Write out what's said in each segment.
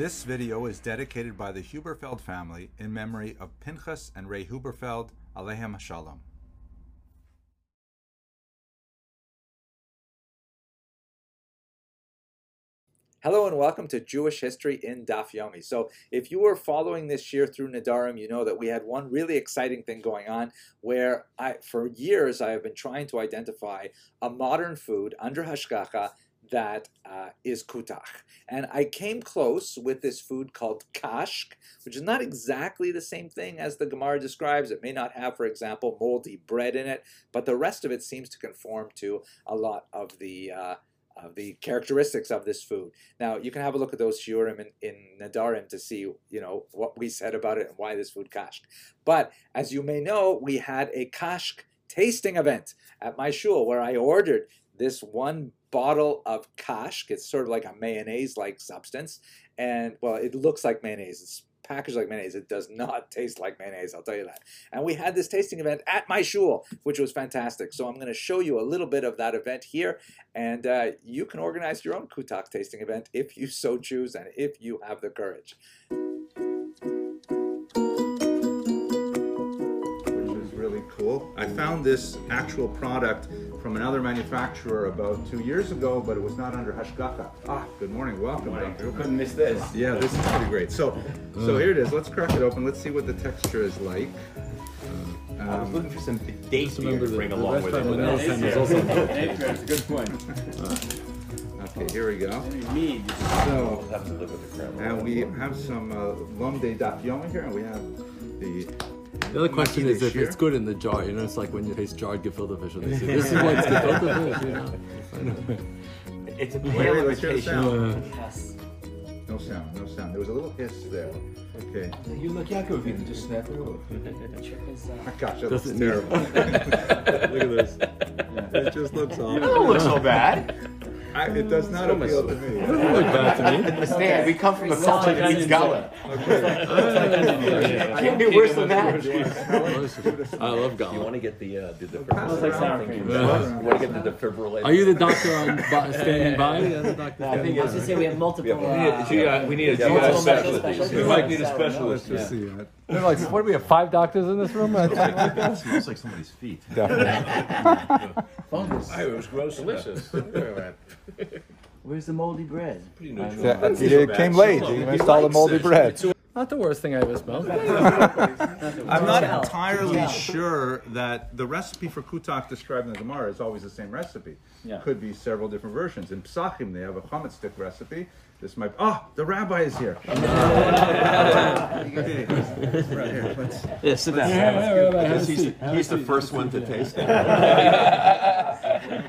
This video is dedicated by the Huberfeld family in memory of Pinchas and Ray Huberfeld, Aleihem Shalom. Hello and welcome to Jewish History in Dafyomi. So if you were following this year through Nedarim, you know that we had one really exciting thing going on where for years I have been trying to identify a modern food under Hashgacha that is kutakh. And I came close with this food called kashk, which is not exactly the same thing as the Gemara describes. It may not have, for example, moldy bread in it, but the rest of it seems to conform to a lot of the characteristics of this food. Now, you can have a look at those shiurim in Nedarim to see, you know, what we said about it and why this food kashk. But as you may know, we had a kashk tasting event at my shul where I ordered this one bottle of kashk. It's sort of like a mayonnaise-like substance. And, well, it looks like mayonnaise. It's packaged like mayonnaise. It does not taste like mayonnaise, I'll tell you that. And we had this tasting event at my shul, which was fantastic. So I'm going to show you a little bit of that event here. And you can organize your own kutakh tasting event if you so choose and if you have the courage. Which is really cool. I found this actual product from another manufacturer about 2 years ago, but it was not under Hashgacha. Ah, good morning, welcome. Good morning. We couldn't miss this. Yeah, this is pretty great. So here it is. Let's crack it open. Let's see what the texture is like. I was looking for some dates to bring along with it. That's a good point. Okay, here we go. So, and we have some lom de dafyomi here, and we have the other question is if it's good in the jar. You know, it's like when you taste jarred gefilte fish, and they say, "This is what's gefilte fish." You know, it's a very imitation. Yes. No sound, no sound. There was a little hiss there. Okay. You look Yaakov, you can just snap it off. Oh gosh, that looks terrible. Look at this. Yeah. It just looks awful. It doesn't look so bad. It does not appeal to me. It doesn't look bad to me. Understand, we come from a culture that eats galah. It can't be worse than that. I love galah. You want to get the defibrillator? You want to get the defibrillator? Are you the doctor standing by? I was just saying we have multiple. We need a GI specialist. We might need a specialist to see it. They're like, what do we have, 5 doctors in this room? It smells like somebody's feet. Definitely. Fungus. It was gross. Delicious. Where's the moldy bread? Pretty neutral. It came late. You missed all the moldy bread. Not the worst thing I ever smelled. I'm not entirely sure that the recipe for kutakh described in the Gemara is always the same recipe. Yeah. Could be several different versions. In Psachim, they have a Khamat stick recipe. This might. Oh, the rabbi is here. Yeah, sit down. Because he's the first one to taste it.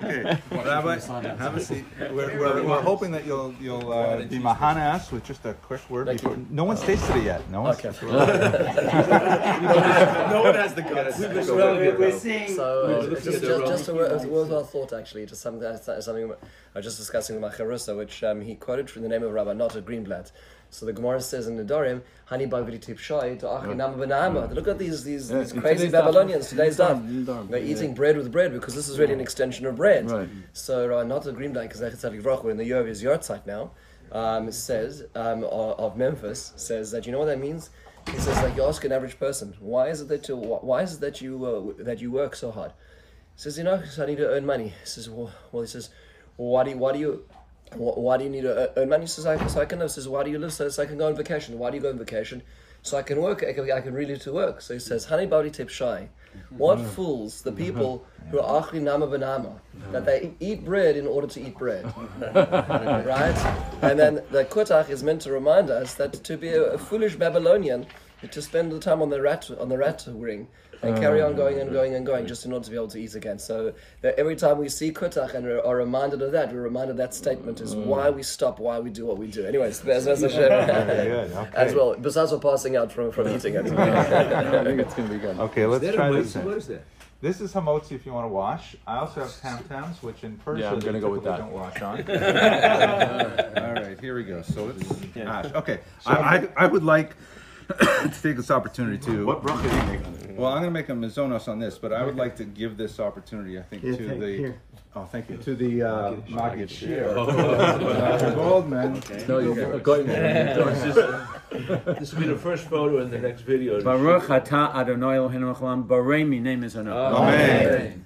Okay, Rabbi, have a seat. We're hoping that you'll be mahanas with just a quick word. Before. No one's tasted it yet. No one's. Okay. No one has the guts. We're seeing. So just a worthwhile thought, actually, to something I was just discussing with my Chayei Sarah, which he quoted from the name of Rabbi Nota Greenblatt. So the Gemara says in Nedarim, "Hani ba'viti pshai to achi nama b'nama." Look at these crazy Babylonians today's daf. They're eating bread with bread because this is really an extension of bread. Right. So Rabbi Nota Greenblatt, in the year of his yortzeit now, says of Memphis, says that, you know what that means? He says, like, you ask an average person, why is it that you work so hard? He says, you know, because I need to earn money. He says, well, why do you need to earn money? So I can live. Says, why do you live? So I can go on vacation. Why do you go on vacation? So I can work. I can really to work. So he says, "Honey, body tip shy." What fools the people who are achli nama banama, that they eat bread in order to eat bread, right? And then the kutakh is meant to remind us that to be a foolish Babylonian, to spend the time on the rat ring and carry on going just in order to be able to eat again. So that every time we see kutakh and are reminded of that, we're reminded that statement is why we stop, why we do what we do. Anyways, that's a shame. Okay. As well, besides we're passing out from eating it. I think it's going to be good. Okay, let's try this. What is that? This is Hamotsi if you want to wash. I also have Tam-Tams, which in Persia I'm going to go with that. Don't wash on. All right, here we go. So let's. Okay, I would like to take this opportunity to... What bracha do you make on it? Well, I'm going to make a mizonos on this, but I would like to give this opportunity, I think, to the... Here. Oh, thank you. To the Magid Shir. Dr. Goldman. Okay. No, you Goldman. This will be the first photo in the next video. Baruch Ata Adonai Eloheinu Melech HaOlam Borei Minei Mezonot. Amen.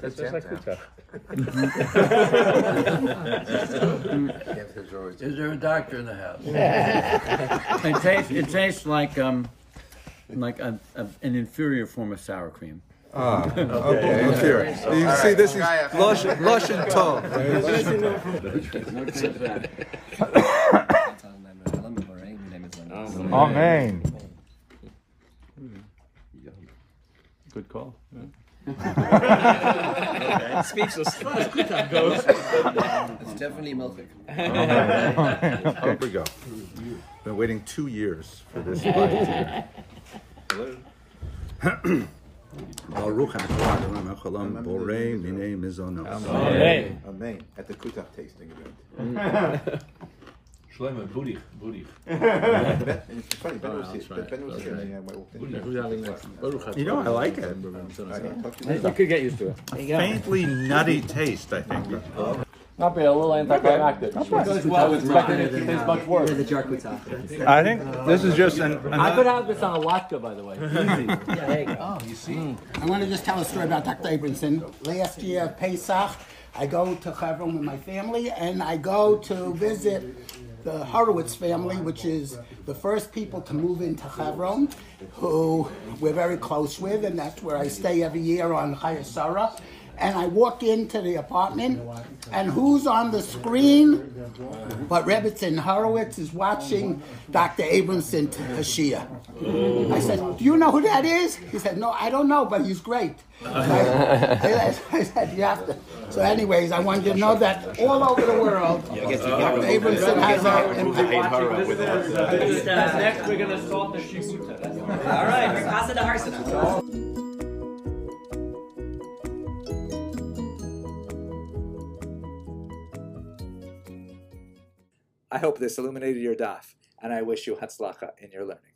That's just like kutakh. Is there a doctor in the house? It tastes like an inferior form of sour cream. Ah, okay. Inferior. You see, this is lush and tall. Amen. Good call. Yeah. Speechless. It's definitely melting. Okay. Here we go. Been waiting 2 years for this bite. Hello. Amen. At the kutakh tasting event. Shlomo Burich. It's funny, Ben was here. You know, I like it. You could get used to it. A faintly nutty taste, I think. Not bad, a little anticlimactic. Well, it's much worse. I think this is just an... I could have this on a latke, by the way. Easy. Yeah, there you go. Oh, you see? I want to just tell a story about Dr. Abramson. Last year, Pesach, I go to Hebron with my family, and I go to visit the Horowitz family, which is the first people to move into Hebron, who we're very close with, and that's where I stay every year on Chayei Sarah. And I walk into the apartment, and who's on the screen? But Rebbetzin Horowitz is watching Dr. Abramson Hashia. I said, do you know who that is? He said, no, I don't know, but he's great. So I said, you have to. So anyways, I wanted to know that all over the world, Dr. Abramson has it. Next, we're going to salt the Chivruta. All right, we're passing the Harsana. I hope this illuminated your daf, and I wish you hatzlacha in your learning.